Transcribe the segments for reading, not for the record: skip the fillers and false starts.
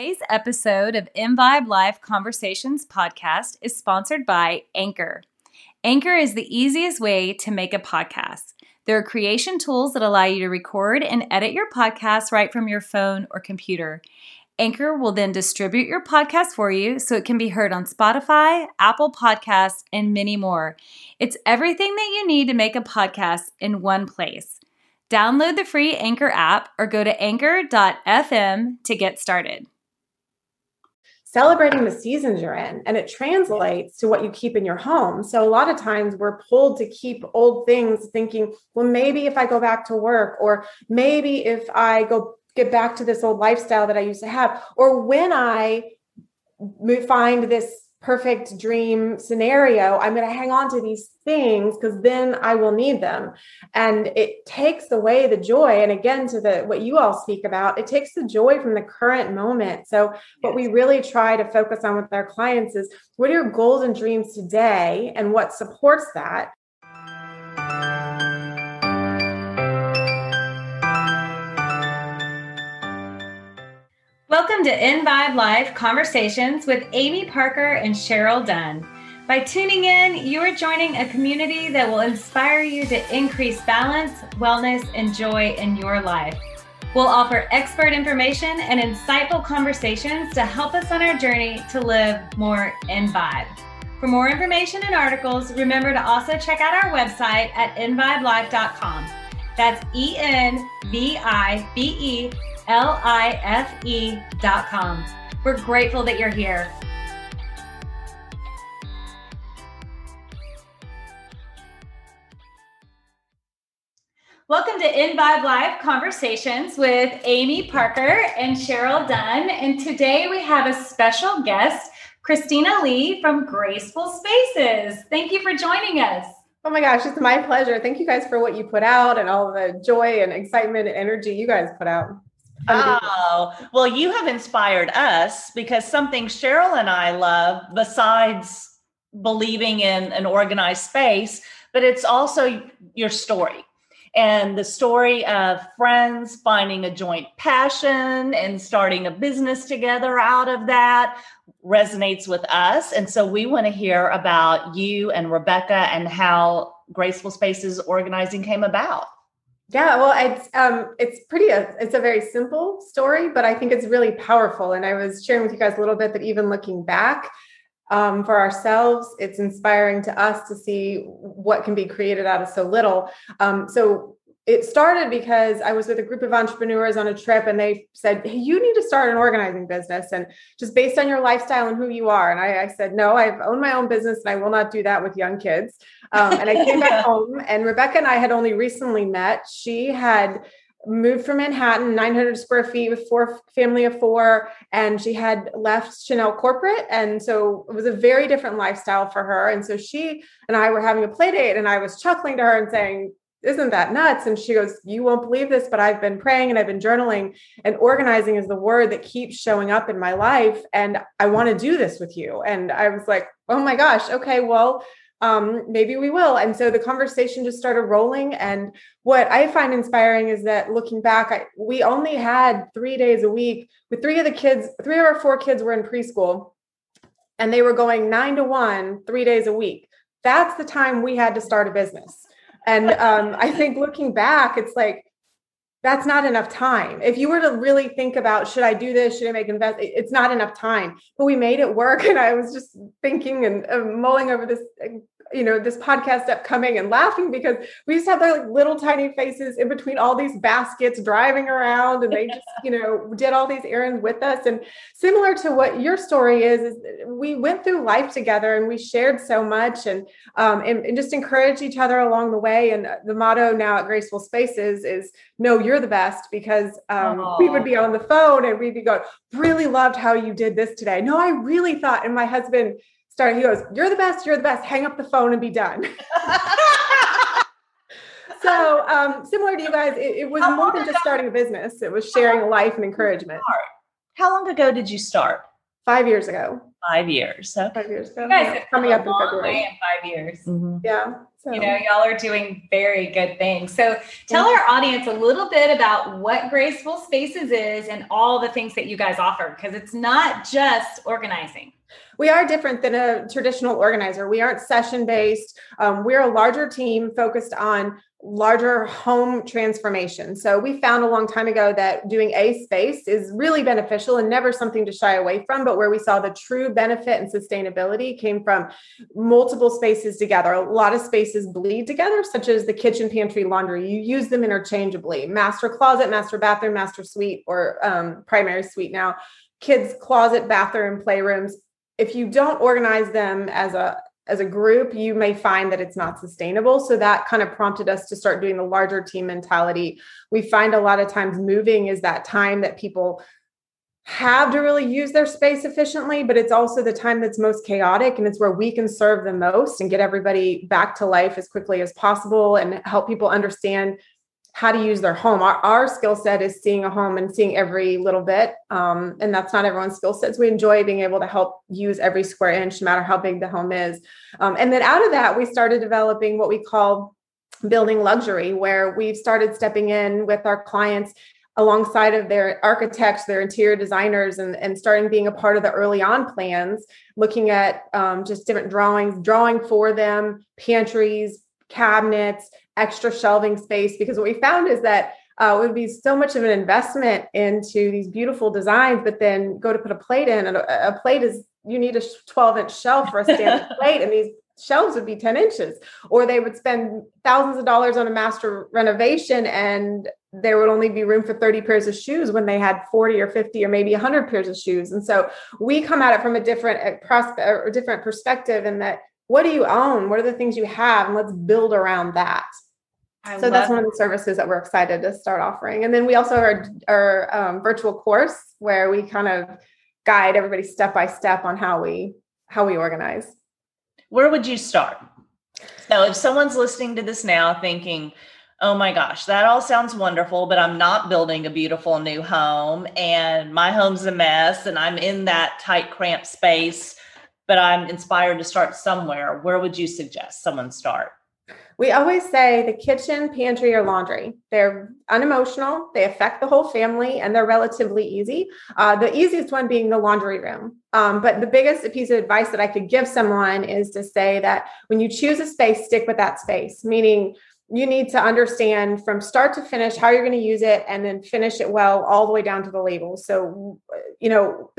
Today's episode of M-Vibe Live Conversations podcast is sponsored by Anchor. Anchor is the easiest way to make a podcast. There are creation tools that allow you to record and edit your podcast right from your phone or computer. Anchor will then distribute your podcast for you so it can be heard on Spotify, Apple Podcasts, and many more. It's everything that you need to make a podcast in one place. Download the free Anchor app or go to anchor.fm to get started. Celebrating the seasons you're in, and it translates to what you keep in your home. So a lot of times we're pulled to keep old things thinking, well, maybe if I go back to work, or maybe if I go get back to this old lifestyle that I used to have, or when I find this perfect dream scenario, I'm going to hang on to these things because then I will need them. And it takes away the joy. And again, to what you all speak about, it takes the joy from the current moment. So what we really try to focus on with our clients is, what are your goals and dreams today and what supports that? Welcome to InVibe Live Conversations with Amy Parker and Cheryl Dunn. By tuning in, you are joining a community that will inspire you to increase balance, wellness, and joy in your life. We'll offer expert information and insightful conversations to help us on our journey to live more InVibe. For more information and articles, remember to also check out our website at invibelife.com. That's ENVIBELIFE.com. We're grateful that you're here. Welcome to InVibe Live Conversations with Amy Parker and Cheryl Dunn. And today we have a special guest, Christina Lee from Graceful Spaces. Thank you for joining us. Oh my gosh, it's my pleasure. Thank you guys for what you put out and all the joy and excitement and energy you guys put out. Oh, well, you have inspired us, because something Cheryl and I love, besides believing in an organized space, but it's also your story, and the story of friends finding a joint passion and starting a business together out of that resonates with us. And so we want to hear about you and Rebecca and how Graceful Spaces organizing came about. Yeah, well, it's a very simple story, but I think it's really powerful. And I was sharing with you guys a little bit that even looking back for ourselves, it's inspiring to us to see what can be created out of so little. So it started because I was with a group of entrepreneurs on a trip, and they said, hey, you need to start an organizing business, and just based on your lifestyle and who you are. And I said, no, I've owned my own business and I will not do that with young kids. And I came back home, and Rebecca and I had only recently met. She had moved from Manhattan, 900 square feet with family of four, and she had left Chanel corporate. And so it was a very different lifestyle for her. And so she and I were having a play date, and I was chuckling to her and saying, isn't that nuts? And she goes, you won't believe this, but I've been praying and I've been journaling, and organizing is the word that keeps showing up in my life. And I want to do this with you. And I was like, oh my gosh. Okay. Well, maybe we will. And so the conversation just started rolling. And what I find inspiring is that looking back, we only had 3 days a week with three of our four kids were in preschool, and they were going 9 to 1, 3 days a week. That's the time we had to start a business. And I think looking back, it's like, that's not enough time. If you were to really think about, should I do this? Should I make invest? It's not enough time, but we made it work. And I was just thinking and mulling over this, this podcast upcoming, and laughing because we just had their little tiny faces in between all these baskets driving around, and they just, did all these errands with us. And similar to what your story is we went through life together, and we shared so much, and just encouraged each other along the way. And the motto now at Graceful Spaces is, no, you're the best, because we would be on the phone and we'd be going, really loved how you did this today. No, I really thought, and my husband started, he goes, you're the best, hang up the phone and be done. So similar to you guys, it was more than just starting a business. It was sharing life and encouragement. How long ago did you start? 5 years ago. 5 years. So 5 years ago. You guys have come a long way in 5 years. Mm-hmm. Yeah. So, you know, y'all are doing very good things. So tell our audience a little bit about what Graceful Spaces is and all the things that you guys offer, because it's not just organizing. We are different than a traditional organizer. We aren't session-based. We're a larger team focused on larger home transformation. So we found a long time ago that doing a space is really beneficial and never something to shy away from, but where we saw the true benefit and sustainability came from multiple spaces together. A lot of spaces bleed together, such as the kitchen, pantry, laundry. You use them interchangeably. Master closet, master bathroom, master suite, or primary suite now. Kids' closet, bathroom, playrooms. If you don't organize them as a group, you may find that it's not sustainable. So that kind of prompted us to start doing the larger team mentality. We find a lot of times moving is that time that people have to really use their space efficiently, but it's also the time that's most chaotic, and it's where we can serve the most and get everybody back to life as quickly as possible and help people understand how to use their home. Our skill set is seeing a home and seeing every little bit. And that's not everyone's skill set. So we enjoy being able to help use every square inch, no matter how big the home is. And then out of that, we started developing what we call building luxury, where we've started stepping in with our clients alongside of their architects, their interior designers, and starting being a part of the early on plans, looking at just different drawing for them, pantries, cabinets, extra shelving space, because what we found is that it would be so much of an investment into these beautiful designs, but then go to put a plate in, and a plate is, you need a 12-inch shelf for a standard plate, and these shelves would be 10 inches, or they would spend thousands of dollars on a master renovation, and there would only be room for 30 pairs of shoes when they had 40 or 50 or maybe 100 pairs of shoes. And so we come at it from a different perspective, in that, what do you own? What are the things you have? And let's build around that. So that's one of the services that we're excited to start offering. And then we also have our virtual course, where we kind of guide everybody step by step on how we organize. Where would you start? So if someone's listening to this now thinking, oh my gosh, that all sounds wonderful, but I'm not building a beautiful new home, and my home's a mess, and I'm in that tight, cramped space, but I'm inspired to start somewhere. Where would you suggest someone start? We always say the kitchen, pantry, or laundry. They're unemotional. They affect the whole family, and they're relatively easy. The easiest one being the laundry room. But the biggest piece of advice that I could give someone is to say that when you choose a space, stick with that space, meaning you need to understand from start to finish how you're going to use it, and then finish it well all the way down to the label. So, you know,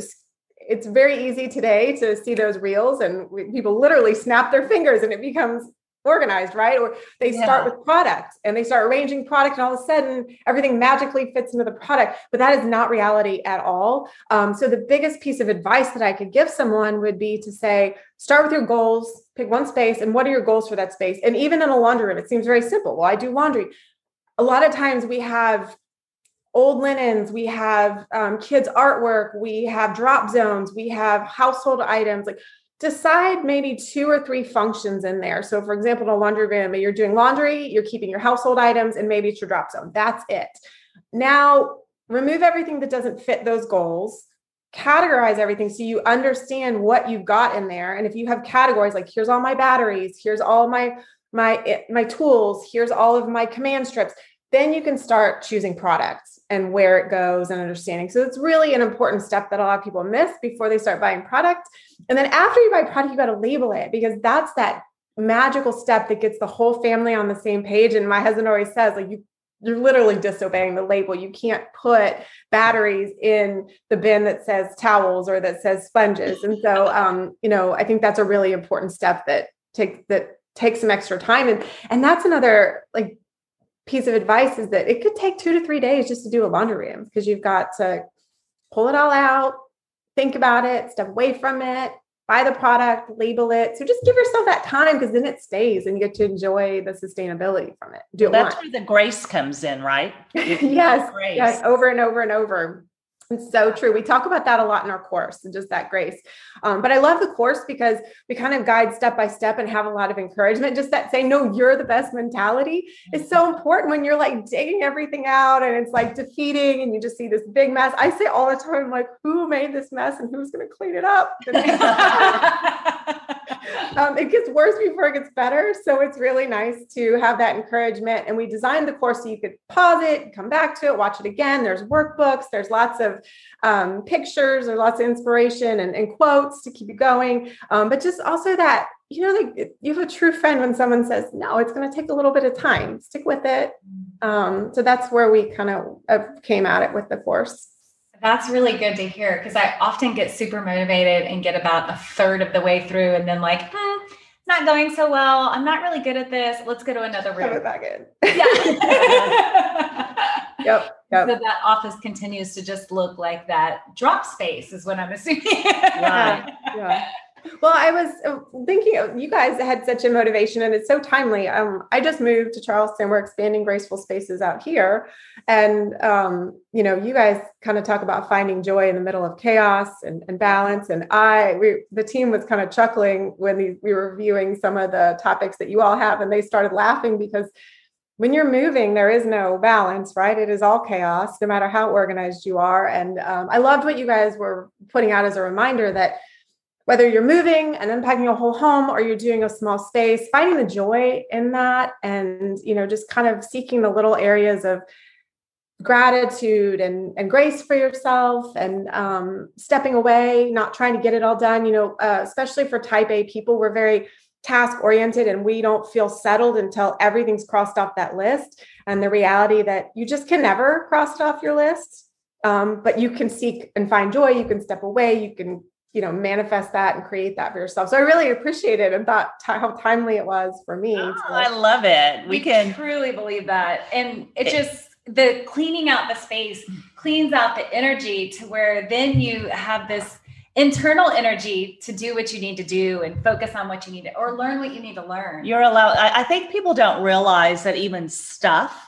it's very easy today to see those reels, and people literally snap their fingers and it becomes organized, right? Or they start with product and they start arranging product, and all of a sudden everything magically fits into the product, but that is not reality at all. So the biggest piece of advice that I could give someone would be to say, start with your goals, pick one space, and what are your goals for that space? And even in a laundry room, it seems very simple. Well, I do laundry. A lot of times we have old linens, we have kids' artwork, we have drop zones, we have household items. Like, decide maybe 2 or 3 functions in there. So, for example, in a laundry room, you're doing laundry, you're keeping your household items, and maybe it's your drop zone. That's it. Now, remove everything that doesn't fit those goals. Categorize everything so you understand what you've got in there. And if you have categories like, here's all my batteries, here's all my tools, here's all of my command strips, then you can start choosing products and where it goes and understanding. So it's really an important step that a lot of people miss before they start buying product. And then after you buy product, you got to label it, because that's that magical step that gets the whole family on the same page. And my husband always says, like, you're literally disobeying the label. You can't put batteries in the bin that says towels or that says sponges. And so, you know, I think that's a really important step that takes some extra time. And that's another, like, piece of advice is that it could take 2 to 3 days just to do a laundry room, because you've got to pull it all out, think about it, step away from it, buy the product, label it. So just give yourself that time, because then it stays and you get to enjoy the sustainability from it. That's where the grace comes in, right? Yes, over and over and over. It's so true. We talk about that a lot in our course, and just that grace. But I love the course because we kind of guide step by step and have a lot of encouragement. Just that saying, no, you're the best mentality is so important when you're like digging everything out and it's like defeating and you just see this big mess. I say all the time, like, who made this mess and who's going to clean it up? It gets worse before it gets better. So it's really nice to have that encouragement. And we designed the course so you could pause it, come back to it, watch it again. There's workbooks, there's lots of pictures, or lots of inspiration and quotes to keep you going. But just also that, you know, like you have a true friend when someone says, no, it's going to take a little bit of time, stick with it. So that's where we kind of came at it with the course. That's really good to hear, because I often get super motivated and get about a third of the way through and then like, it's not going so well. I'm not really good at this. Let's go to another room. Come it back in. Yeah. Yep. So that office continues to just look like that drop space is what I'm assuming. Yeah. Well, I was thinking you guys had such a motivation and it's so timely. I just moved to Charleston. We're expanding Graceful Spaces out here. And, you know, you guys kind of talk about finding joy in the middle of chaos and balance. And the team was kind of chuckling when we were reviewing some of the topics that you all have, and they started laughing because when you're moving, there is no balance, right? It is all chaos, no matter how organized you are. And I loved what you guys were putting out as a reminder that whether you're moving and unpacking a whole home or you're doing a small space, finding the joy in that and, you know, just kind of seeking the little areas of gratitude and grace for yourself and stepping away, not trying to get it all done, you know, especially for type A people, we're very task oriented and we don't feel settled until everything's crossed off that list. And the reality that you just can never cross off your list, but you can seek and find joy. You can step away. You can, you know, manifest that and create that for yourself. So I really appreciate it and thought how timely it was for me. Oh, I love it. We can truly believe that. And it just, the cleaning out the space cleans out the energy to where then you have this internal energy to do what you need to do and focus on what you need to, or learn what you need to learn. You're allowed. I think people don't realize that even stuff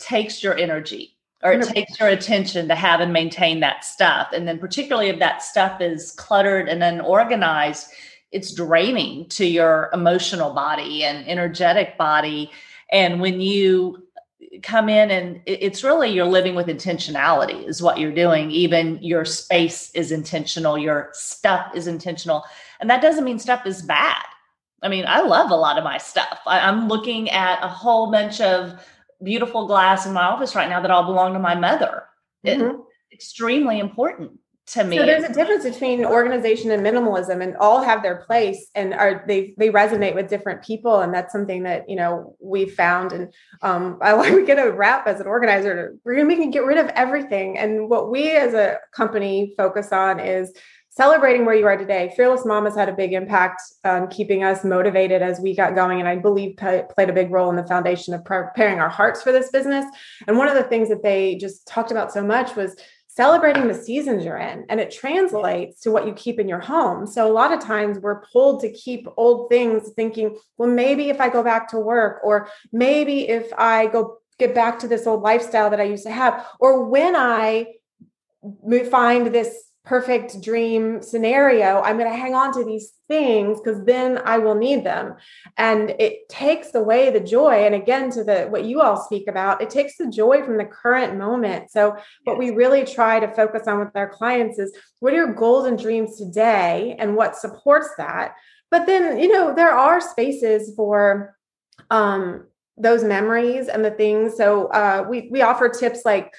takes your energy. Or it takes your attention to have and maintain that stuff. And then particularly if that stuff is cluttered and unorganized, it's draining to your emotional body and energetic body. And when you come in and it's really, you're living with intentionality is what you're doing. Even your space is intentional. Your stuff is intentional. And that doesn't mean stuff is bad. I mean, I love a lot of my stuff. I'm looking at a whole bunch of beautiful glass in my office right now that all belong to my mother. Mm-hmm. It's extremely important to me. So there's a difference between organization and minimalism, and all have their place and they resonate with different people. And that's something that, you know, we found. And I like to get a rap as an organizer. We're going to get rid of everything. And what we as a company focus on is celebrating where you are today. Fearless Mamas had a big impact on keeping us motivated as we got going. And I believe played a big role in the foundation of preparing our hearts for this business. And one of the things that they just talked about so much was celebrating the seasons you're in, and it translates to what you keep in your home. So a lot of times we're pulled to keep old things thinking, well, maybe if I go back to work, or maybe if I get back to this old lifestyle that I used to have, or when I find this perfect dream scenario, I'm going to hang on to these things because then I will need them. And it takes away the joy. And again, to what you all speak about, it takes the joy from the current moment. So what we really try to focus on with our clients is what are your goals and dreams today and what supports that. But then, you know, there are spaces for, those memories and the things. So, we offer tips like,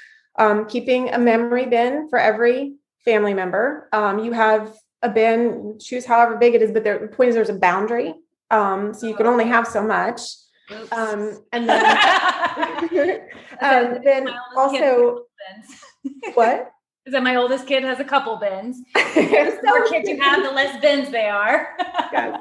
keeping a memory bin for every family member. You have a bin, choose however big it is, but the point is there's a boundary. So you can only have so much. And then, then also, what? Is that my oldest kid has a couple bins. The more kids you have, the less bins they are. Yeah.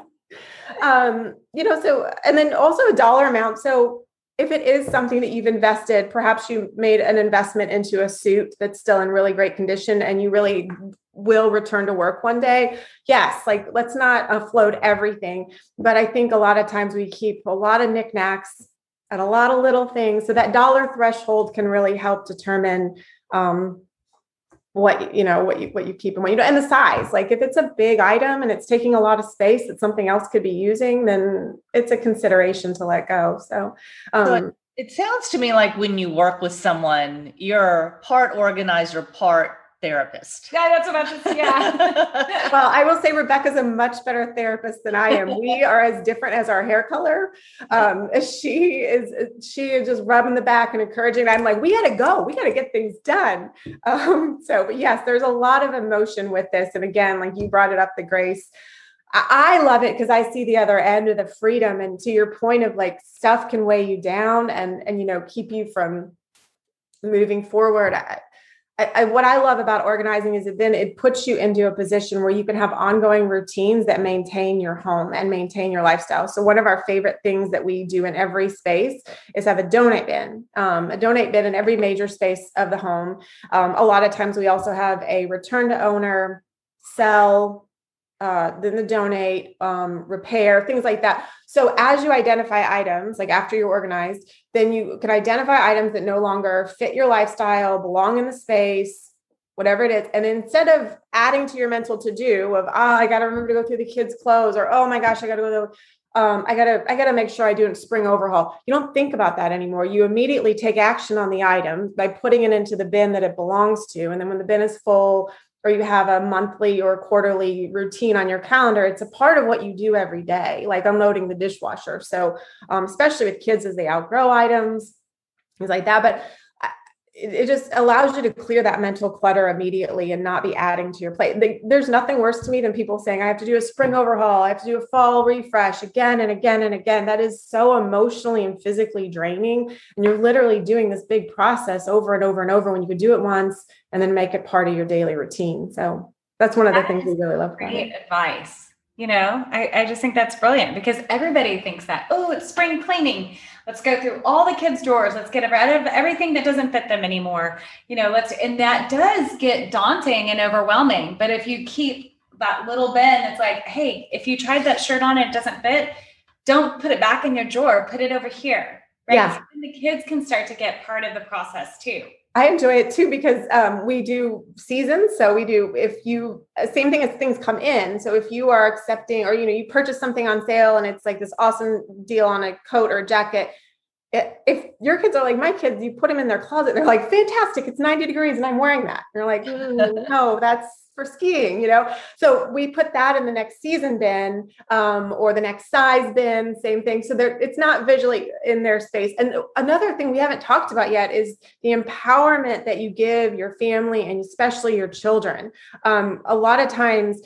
You know, so, and then also a dollar amount. So if it is something that you've invested, perhaps you made an investment into a suit that's still in really great condition and you really will return to work one day. Yes. Like let's not offload everything. But I think a lot of times we keep a lot of knickknacks and a lot of little things. So that dollar threshold can really help determine, what you keep and what you don't, and the size. Like if it's a big item and it's taking a lot of space that something else could be using, then it's a consideration to let go. So, so it sounds to me like when you work with someone, you're part organizer, part therapist. Yeah, that's what I was just, yeah. Well, I will say Rebecca's a much better therapist than I am. We are as different as our hair color. She is just rubbing the back and encouraging. I'm like, we got to go. We got to get things done. But yes, there's a lot of emotion with this. And again, like you brought it up, the grace. I love it because I see the other end of the freedom. And to your point of like, stuff can weigh you down and, you know, keep you from moving forward. What I love about organizing is that then it puts you into a position where you can have ongoing routines that maintain your home and maintain your lifestyle. So one of our favorite things that we do in every space is have a donate bin in every major space of the home. A lot of times we also have a return to owner, sell, then the donate, repair, things like that. So as you identify items, like after you're organized, then you can identify items that no longer fit your lifestyle, belong in the space, whatever it is. And instead of adding to your mental to-do of, I got to remember to go through the kids' clothes, or, oh my gosh, I got to go, I gotta make sure I do a spring overhaul. You don't think about that anymore. You immediately take action on the item by putting it into the bin that it belongs to. And then when the bin is full, or you have a monthly or quarterly routine on your calendar, it's a part of what you do every day, like unloading the dishwasher. So especially with kids as they outgrow items, things like that. But it just allows you to clear that mental clutter immediately and not be adding to your plate. There's nothing worse to me than people saying, I have to do a spring overhaul. I have to do a fall refresh again and again and again. That is so emotionally and physically draining. And you're literally doing this big process over and over and over when you could do it once and then make it part of your daily routine. So that's one of the things we really love. Great advice. You know, I just think that's brilliant because everybody thinks that, oh, it's spring cleaning. Let's go through all the kids' drawers. Let's get rid of everything that doesn't fit them anymore. You know, and that does get daunting and overwhelming. But if you keep that little bin, it's like, hey, if you tried that shirt on and it doesn't fit, don't put it back in your drawer, put it over here. Right. Yeah. So then the kids can start to get part of the process too. I enjoy it too, because we do seasons. So we do, same thing as things come in. So if you are accepting, or, you know, you purchase something on sale and it's like this awesome deal on a coat or a jacket. If your kids are like my kids, you put them in their closet. They're like, fantastic. It's 90 degrees and I'm wearing that. And you're like, no, that's for skiing, you know? So we put that in the next season bin, or the next size bin, same thing. So it's not visually in their space. And another thing we haven't talked about yet is the empowerment that you give your family and especially your children. A lot of times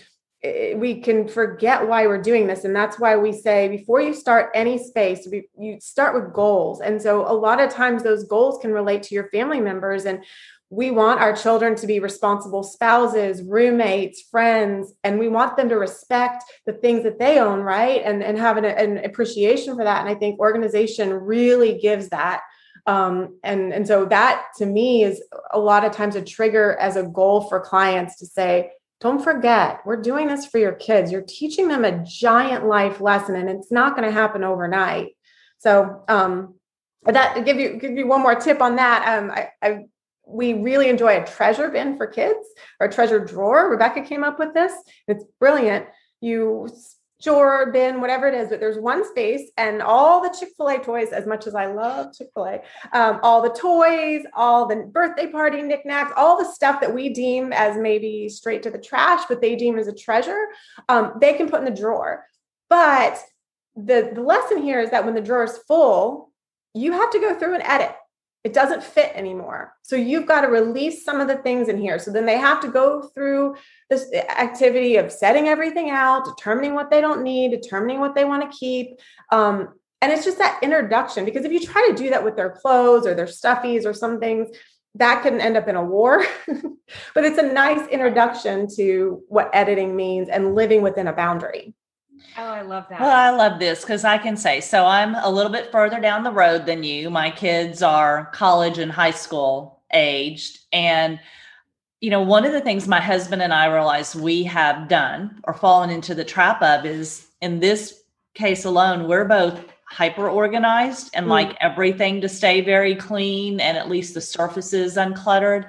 we can forget why we're doing this. And that's why we say, before you start any space, you start with goals. And so a lot of times those goals can relate to your family members. And we want our children to be responsible spouses, roommates, friends, and we want them to respect the things that they own, right? And have an appreciation for that. And I think organization really gives that. And so that to me is a lot of times a trigger as a goal for clients to say, don't forget, we're doing this for your kids. You're teaching them a giant life lesson, and it's not going to happen overnight. So that give you one more tip on that. We really enjoy a treasure bin for kids, or a treasure drawer. Rebecca came up with this. It's brilliant. You store bin, whatever it is, but there's one space and all the Chick-fil-A toys, as much as I love Chick-fil-A, all the toys, all the birthday party knickknacks, all the stuff that we deem as maybe straight to the trash, but they deem as a treasure, they can put in the drawer. But the lesson here is that when the drawer is full, you have to go through and edit. It doesn't fit anymore. So you've got to release some of the things in here. So then they have to go through this activity of setting everything out, determining what they don't need, determining what they want to keep. And it's just that introduction, because if you try to do that with their clothes or their stuffies or some things, that can end up in a war, but it's a nice introduction to what editing means and living within a boundary. Oh, I love that. Well, I love this because I can say, so I'm a little bit further down the road than you. My kids are college and high school aged. And, you know, one of the things my husband and I realized we have done or fallen into the trap of is, in this case alone, we're both hyper organized and like everything to stay very clean and at least the surfaces uncluttered.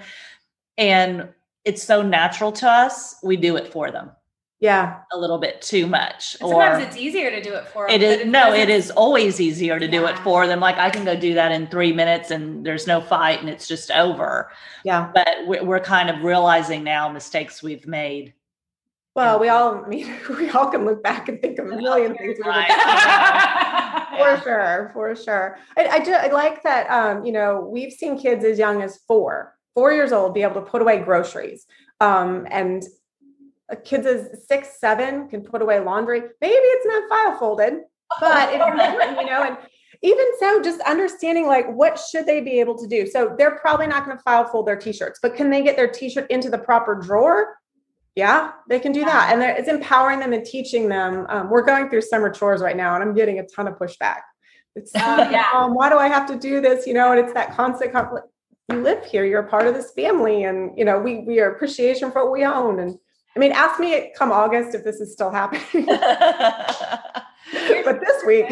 And it's so natural to us. We do it for them. yeah, a little bit too much. And sometimes it's easier to do it for them. It is always easier to do it for them. Like I can go do that in 3 minutes and there's no fight and it's just over. Yeah. But we're kind of realizing now mistakes we've made. Well, we all can look back and think of a million things. Right. For sure. I like that, we've seen kids as young as four years old, be able to put away groceries. And kids as 6, 7 can put away laundry. Maybe it's not file folded, but it's important, and even so, just understanding like what should they be able to do? So they're probably not going to file fold their t-shirts, but can they get their t-shirt into the proper drawer? Yeah, they can do that. And it's empowering them and teaching them. We're going through summer chores right now and I'm getting a ton of pushback. It's why do I have to do this? And it's that constant conflict. You live here, you're a part of this family. And, we are appreciation for what we own. And ask me come August, if this is still happening, but this week,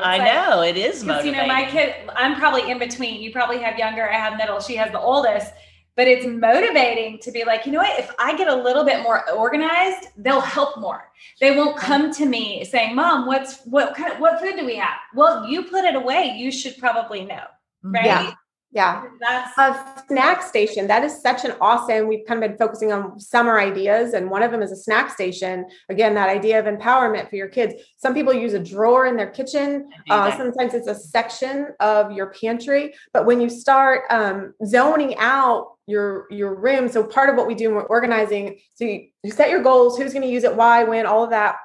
I know it is motivating. My kid, I'm probably in between. You probably have younger. I have middle. She has the oldest. But it's motivating to be like, you know what, if I get a little bit more organized, they'll help more. They won't come to me saying, Mom, what food do we have? Well, you put it away. You should probably know, right? Yeah. That's a snack station. That is such an awesome, we've kind of been focusing on summer ideas. And one of them is a snack station. Again, that idea of empowerment for your kids. Some people use a drawer in their kitchen. Sometimes it's a section of your pantry, but when you start zoning out your room. So part of what we do when we're organizing, so you set your goals, who's going to use it, why, when, all of that.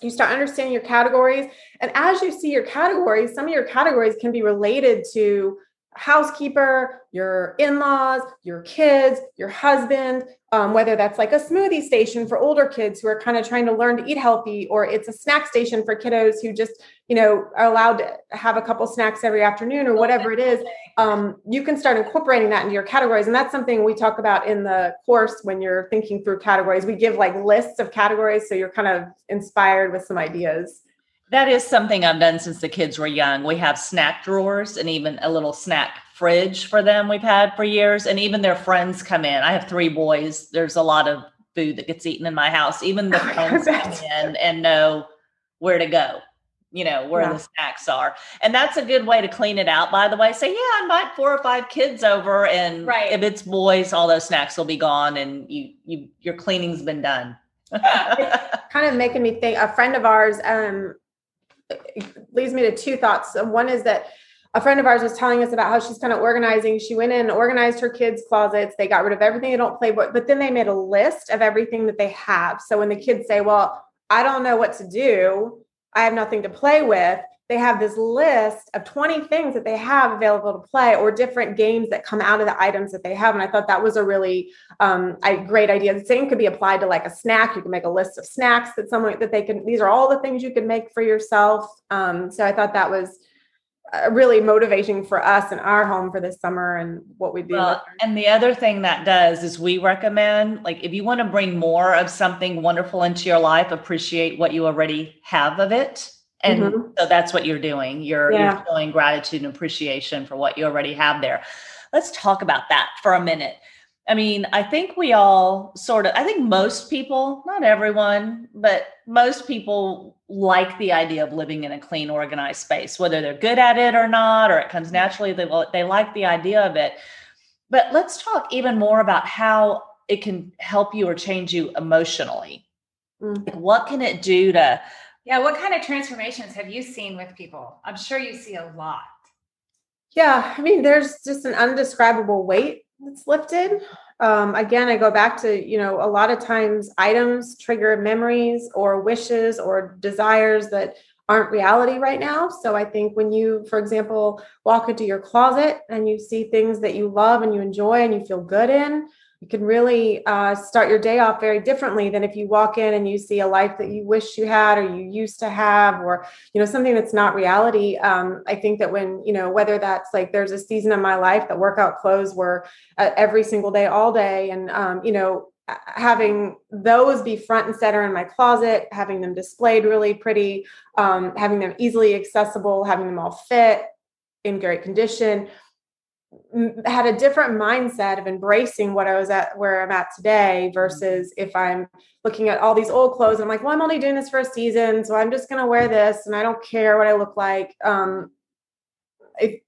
You start understanding your categories. And as you see your categories, some of your categories can be related to housekeeper, your in-laws, your kids, your husband, whether that's like a smoothie station for older kids who are kind of trying to learn to eat healthy, or it's a snack station for kiddos who just, are allowed to have a couple snacks every afternoon or whatever it is. You can start incorporating that into your categories. And that's something we talk about in the course when you're thinking through categories. We give like lists of categories. So you're kind of inspired with some ideas. That is something I've done since the kids were young. We have snack drawers and even a little snack fridge for them we've had for years. And even their friends come in. I have 3 boys. There's a lot of food that gets eaten in my house. Even the friends come in and know where to go, where the snacks are. And that's a good way to clean it out, by the way. Say, I invite 4 or 5 kids over. And if it's boys, all those snacks will be gone and your cleaning's been done. It's kind of making me think, a friend of ours, it leads me to 2 thoughts. One is that a friend of ours was telling us about how she's kind of organizing. She went in and organized her kids' closets. They got rid of everything they don't play with, but then they made a list of everything that they have. So when the kids say, well, I don't know what to do, I have nothing to play with, they have this list of 20 things that they have available to play, or different games that come out of the items that they have. And I thought that was a really great idea. The same could be applied to like a snack. You can make a list of snacks these are all the things you can make for yourself. So I thought that was really motivating for us in our home for this summer and what we do. Well, and the other thing that does is we recommend, like, if you want to bring more of something wonderful into your life, appreciate what you already have of it. And so that's what you're doing. You're showing gratitude and appreciation for what you already have there. Let's talk about that for a minute. I think most people, not everyone, but most people like the idea of living in a clean, organized space, whether they're good at it or not, or it comes naturally, they like the idea of it. But let's talk even more about how it can help you or change you emotionally. Mm-hmm. What can it do to... Yeah. What kind of transformations have you seen with people? I'm sure you see a lot. Yeah. There's just an undescribable weight that's lifted. Again, I go back to, a lot of times items trigger memories or wishes or desires that aren't reality right now. So I think when you, for example, walk into your closet and you see things that you love and you enjoy and you feel good in, you can really start your day off very differently than if you walk in and you see a life that you wish you had, or you used to have, or, something that's not reality. I think that when, whether that's like, there's a season in my life that workout clothes were every single day, all day. And, having those be front and center in my closet, having them displayed really pretty, having them easily accessible, having them all fit in great condition, had a different mindset of embracing what I was at, where I'm at today, versus if I'm looking at all these old clothes and I'm like, well, I'm only doing this for a season, so I'm just going to wear this and I don't care what I look like. I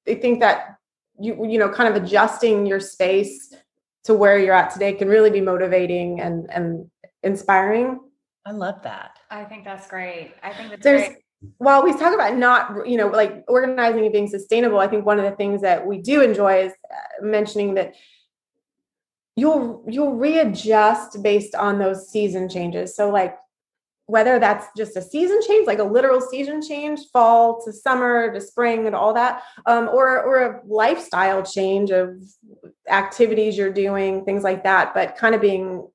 think that you know, kind of adjusting your space to where you're at today can really be motivating and inspiring. I love that. I think that's great. I think that's great. While we talk about not, you know, like organizing and being sustainable, I think one of the things that we do enjoy is mentioning that you'll readjust based on those season changes. So like whether that's just a season change, like a literal season change, fall to summer to spring and all that, or a lifestyle change of activities you're doing, things like that, but kind of being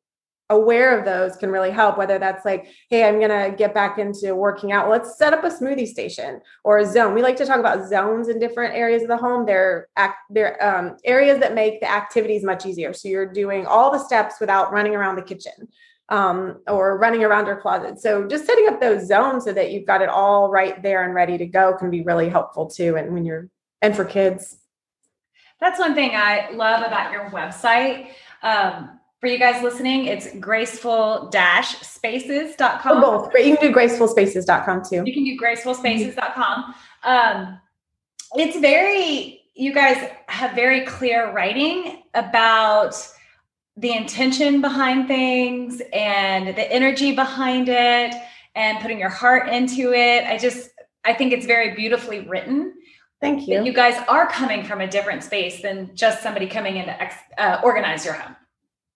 aware of those can really help, whether that's like, hey, I'm going to get back into working out. Let's set up a smoothie station or a zone. We like to talk about zones in different areas of the home. They're areas that make the activities much easier. So you're doing all the steps without running around the kitchen, or running around your closet. So just setting up those zones so that you've got it all right there and ready to go can be really helpful too. And and for kids. That's one thing I love about your website. For you guys listening, it's graceful-spaces.com. Oh, both. You can do gracefulspaces.com too. You can do gracefulspaces.com. It's very, you guys have very clear writing about the intention behind things and the energy behind it and putting your heart into it. I think it's very beautifully written. Thank you. And you guys are coming from a different space than just somebody coming in to organize your home.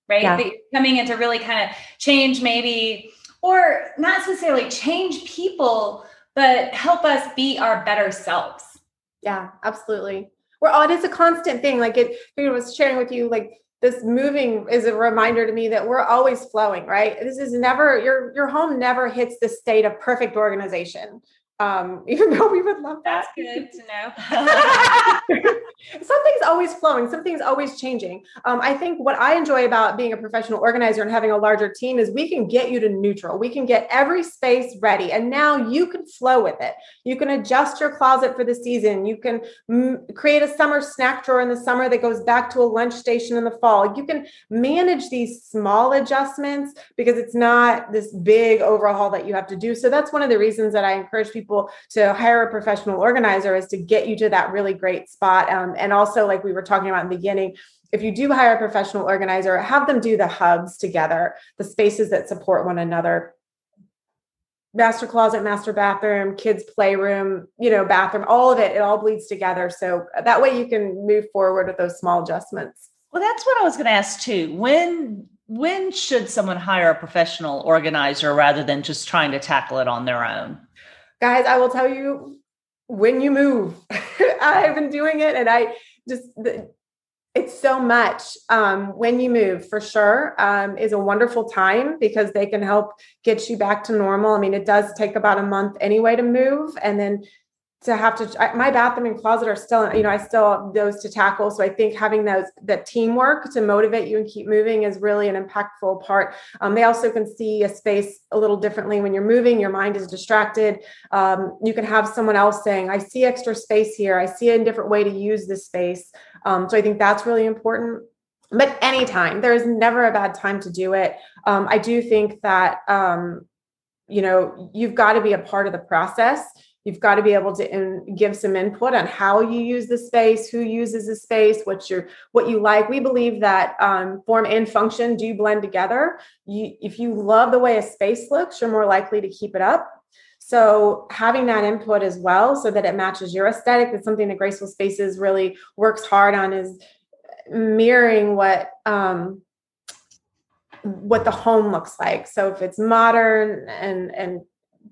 Right? Yeah. That you're coming in to really kind of change maybe, or not necessarily change people, but help us be our better selves. Yeah, absolutely. It is a constant thing. Like I was sharing with you, like this moving is a reminder to me that we're always flowing, right? This is never, your home never hits the state of perfect organization. Even though we would love that. That's good to know. Something's always flowing. Something's always changing. I think what I enjoy about being a professional organizer and having a larger team is we can get you to neutral. We can get every space ready. And now you can flow with it. You can adjust your closet for the season. You can create a summer snack drawer in the summer that goes back to a lunch station in the fall. You can manage these small adjustments because it's not this big overhaul that you have to do. So that's one of the reasons that I encourage people to hire a professional organizer, is to get you to that really great spot. And also, like we were talking about in the beginning, if you do hire a professional organizer, have them do the hubs together, the spaces that support one another, master closet, master bathroom, kids' playroom, bathroom, all of it, it all bleeds together. So that way you can move forward with those small adjustments. Well, that's what I was going to ask too. When should someone hire a professional organizer rather than just trying to tackle it on their own? Guys, I will tell you, when you move, I've been doing it, and it's so much. When you move, for sure, is a wonderful time because they can help get you back to normal. I mean, it does take about a month anyway to move, and then my bathroom and closet are still, I still have those to tackle. So I think having the teamwork to motivate you and keep moving is really an impactful part. They also can see a space a little differently when you're moving, your mind is distracted. You can have someone else saying, I see extra space here. I see a different way to use this space. So I think that's really important, but anytime, there is never a bad time to do it. I do think that, you've got to be a part of the process. You've got to be able to give some input on how you use the space, who uses the space, what you like. We believe that form and function do blend together. If you love the way a space looks, you're more likely to keep it up. So having that input as well, so that it matches your aesthetic, is something that Graceful Spaces really works hard on, is mirroring what the home looks like. So if it's modern and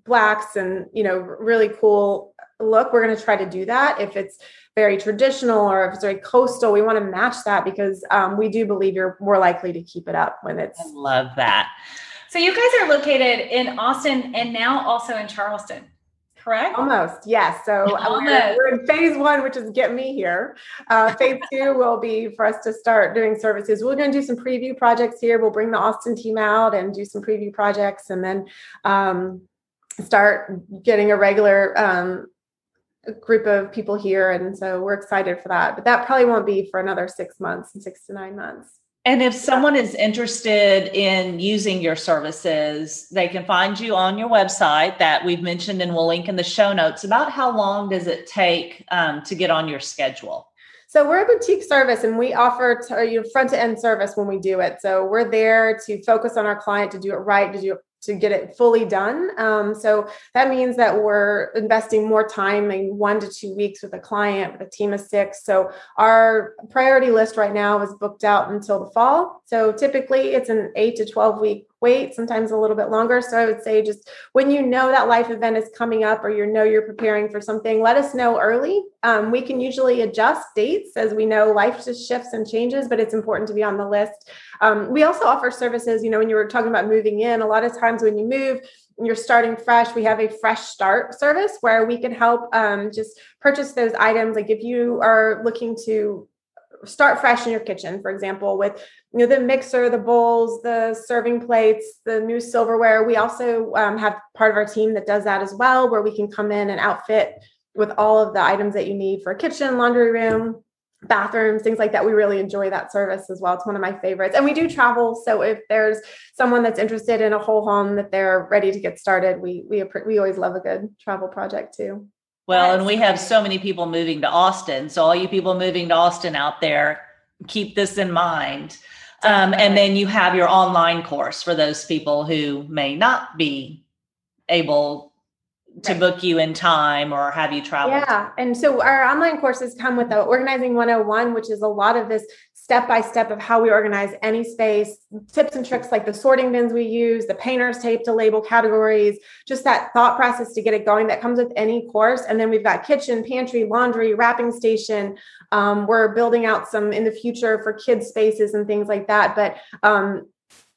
blacks and really cool look, we're going to try to do that. If it's very traditional or if it's very coastal, we want to match that, because we do believe you're more likely to keep it up when it's. I love that. So you guys are located in Austin and now also in Charleston, correct? Almost, yes. So we're in phase one, which is get me here. Phase two will be for us to start doing services. We're going to do some preview projects here. We'll bring the Austin team out and do some preview projects, and then start getting a regular a group of people here. And so we're excited for that, but that probably won't be for another 6 months and 6 to 9 months. And if someone is interested in using your services, they can find you on your website that we've mentioned, and we'll link in the show notes. About how long does it take to get on your schedule? So we're a boutique service, and we offer front to end service when we do it. So we're there to focus on our client, to do it right, to get it fully done. So that means that we're investing more time in 1 to 2 weeks with a client, with a team of 6. So our priority list right now is booked out until the fall. So typically it's an 8 to 12 week wait, sometimes a little bit longer. So I would say, just when you know that life event is coming up, or you know you're preparing for something, let us know early. We can usually adjust dates, as we know life just shifts and changes, but it's important to be on the list. We also offer services, when you were talking about moving in, a lot of times when you move, you're starting fresh. We have a fresh start service where we can help just purchase those items. Like if you are looking to start fresh in your kitchen, for example, with the mixer, the bowls, the serving plates, the new silverware. We also have part of our team that does that as well, where we can come in and outfit with all of the items that you need for a kitchen, laundry room, bathrooms, things like that. We really enjoy that service as well. It's one of my favorites. And we do travel. So if there's someone that's interested in a whole home that they're ready to get started, we always love a good travel project too. Well, and we have so many people moving to Austin. So all you people moving to Austin out there, keep this in mind. And then you have your online course for those people who may not be able to book you in time or have you travel. Yeah. And so our online courses come with the Organizing 101, which is a lot of this step-by-step of how we organize any space, tips and tricks like the sorting bins we use, the painter's tape to label categories, just that thought process to get it going that comes with any course. And then we've got kitchen, pantry, laundry, wrapping station. We're building out some in the future for kids spaces and things like that. But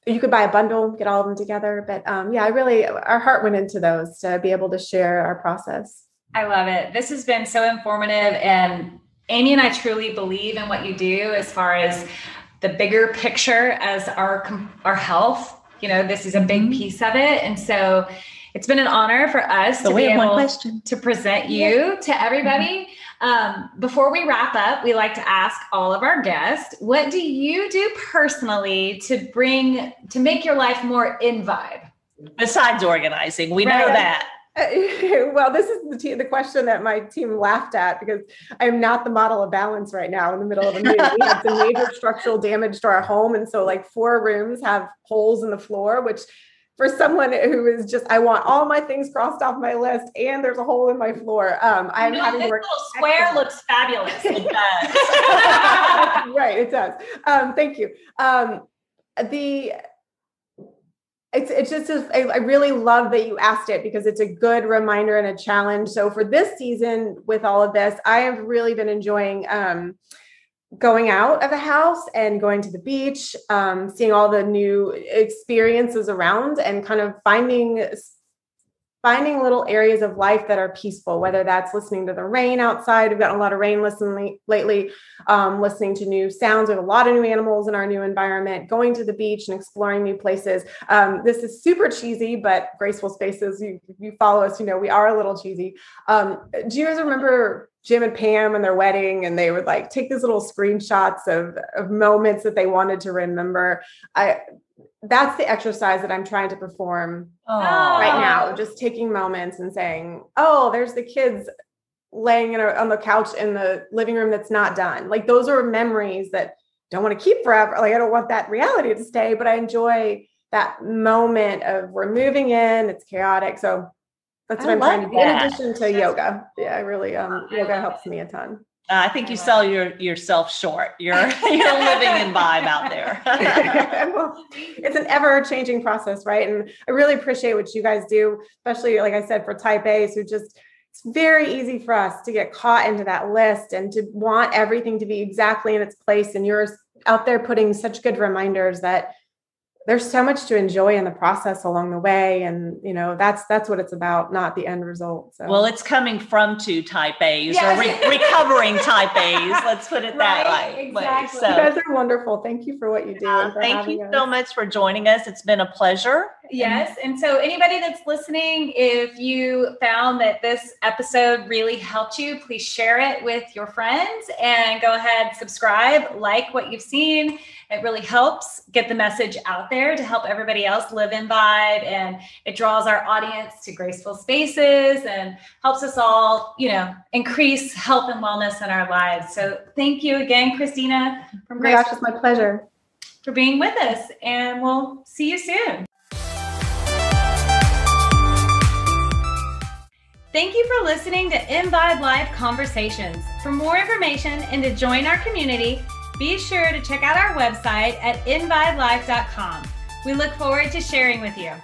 you could buy a bundle, get all of them together. But our heart went into those to be able to share our process. I love it. This has been so informative, and Amy and I truly believe in what you do as far as the bigger picture as our health. This is a big piece of it. And so it's been an honor for us to be able to present you to everybody. Mm-hmm. Before we wrap up, we like to ask all of our guests, what do you do personally to make your life more in vibe? Besides organizing, we know that. Well, this is the question that my team laughed at, because I'm not the model of balance right now in the middle of a move. We had some major structural damage to our home. And so 4 rooms have holes in the floor, which for someone who is just, I want all my things crossed off my list and there's a hole in my floor. I'm having to work. This little square looks fabulous. It does. Right. It does. Thank you. It's just, I really love that you asked it, because it's a good reminder and a challenge. So for this season, with all of this, I have really been enjoying going out of the house and going to the beach, seeing all the new experiences around, and kind of finding little areas of life that are peaceful, whether that's listening to the rain outside. We've gotten a lot of rain lately, listening to new sounds. We have a lot of new animals in our new environment, going to the beach and exploring new places. This is super cheesy, but Graceful Spaces, you follow us, we are a little cheesy. Do you guys remember Jim and Pam and their wedding, and they would take these little screenshots of moments that they wanted to remember? That's the exercise that I'm trying to perform right now, just taking moments and saying, oh, there's the kids laying on the couch in the living room that's not done. Those are memories that don't want to keep forever. I don't want that reality to stay, but I enjoy that moment of we're moving in, it's chaotic. So that's what I'm trying to do. In addition to yoga. Yeah, I really, yoga helps me a ton. I think you sell yourself short. You're living in vibe out there. Well, it's an ever-changing process, right? And I really appreciate what you guys do, especially, like I said, for type A. So it's very easy for us to get caught into that list and to want everything to be exactly in its place. And you're out there putting such good reminders that there's so much to enjoy in the process along the way. And, you know, that's what it's about, not the end result. So. Well, it's coming from two type A's or recovering type A's. Let's put it that way. Exactly. So, you guys are wonderful. Thank you for what you do. Thank you so much for joining us. It's been a pleasure. Yes. And so anybody that's listening, if you found that this episode really helped you, please share it with your friends and go ahead, subscribe, like what you've seen. It really helps get the message out there to help everybody else live in vibe. And it draws our audience to graceful spaces and helps us all, you know, increase health and wellness in our lives. So thank you again, Christina, from Graceful. Oh my gosh, it's my pleasure for being with us. And we'll see you soon. Thank you for listening to M-Vibe Live Conversations. For more information and to join our community, be sure to check out our website at invibelife.com. We look forward to sharing with you.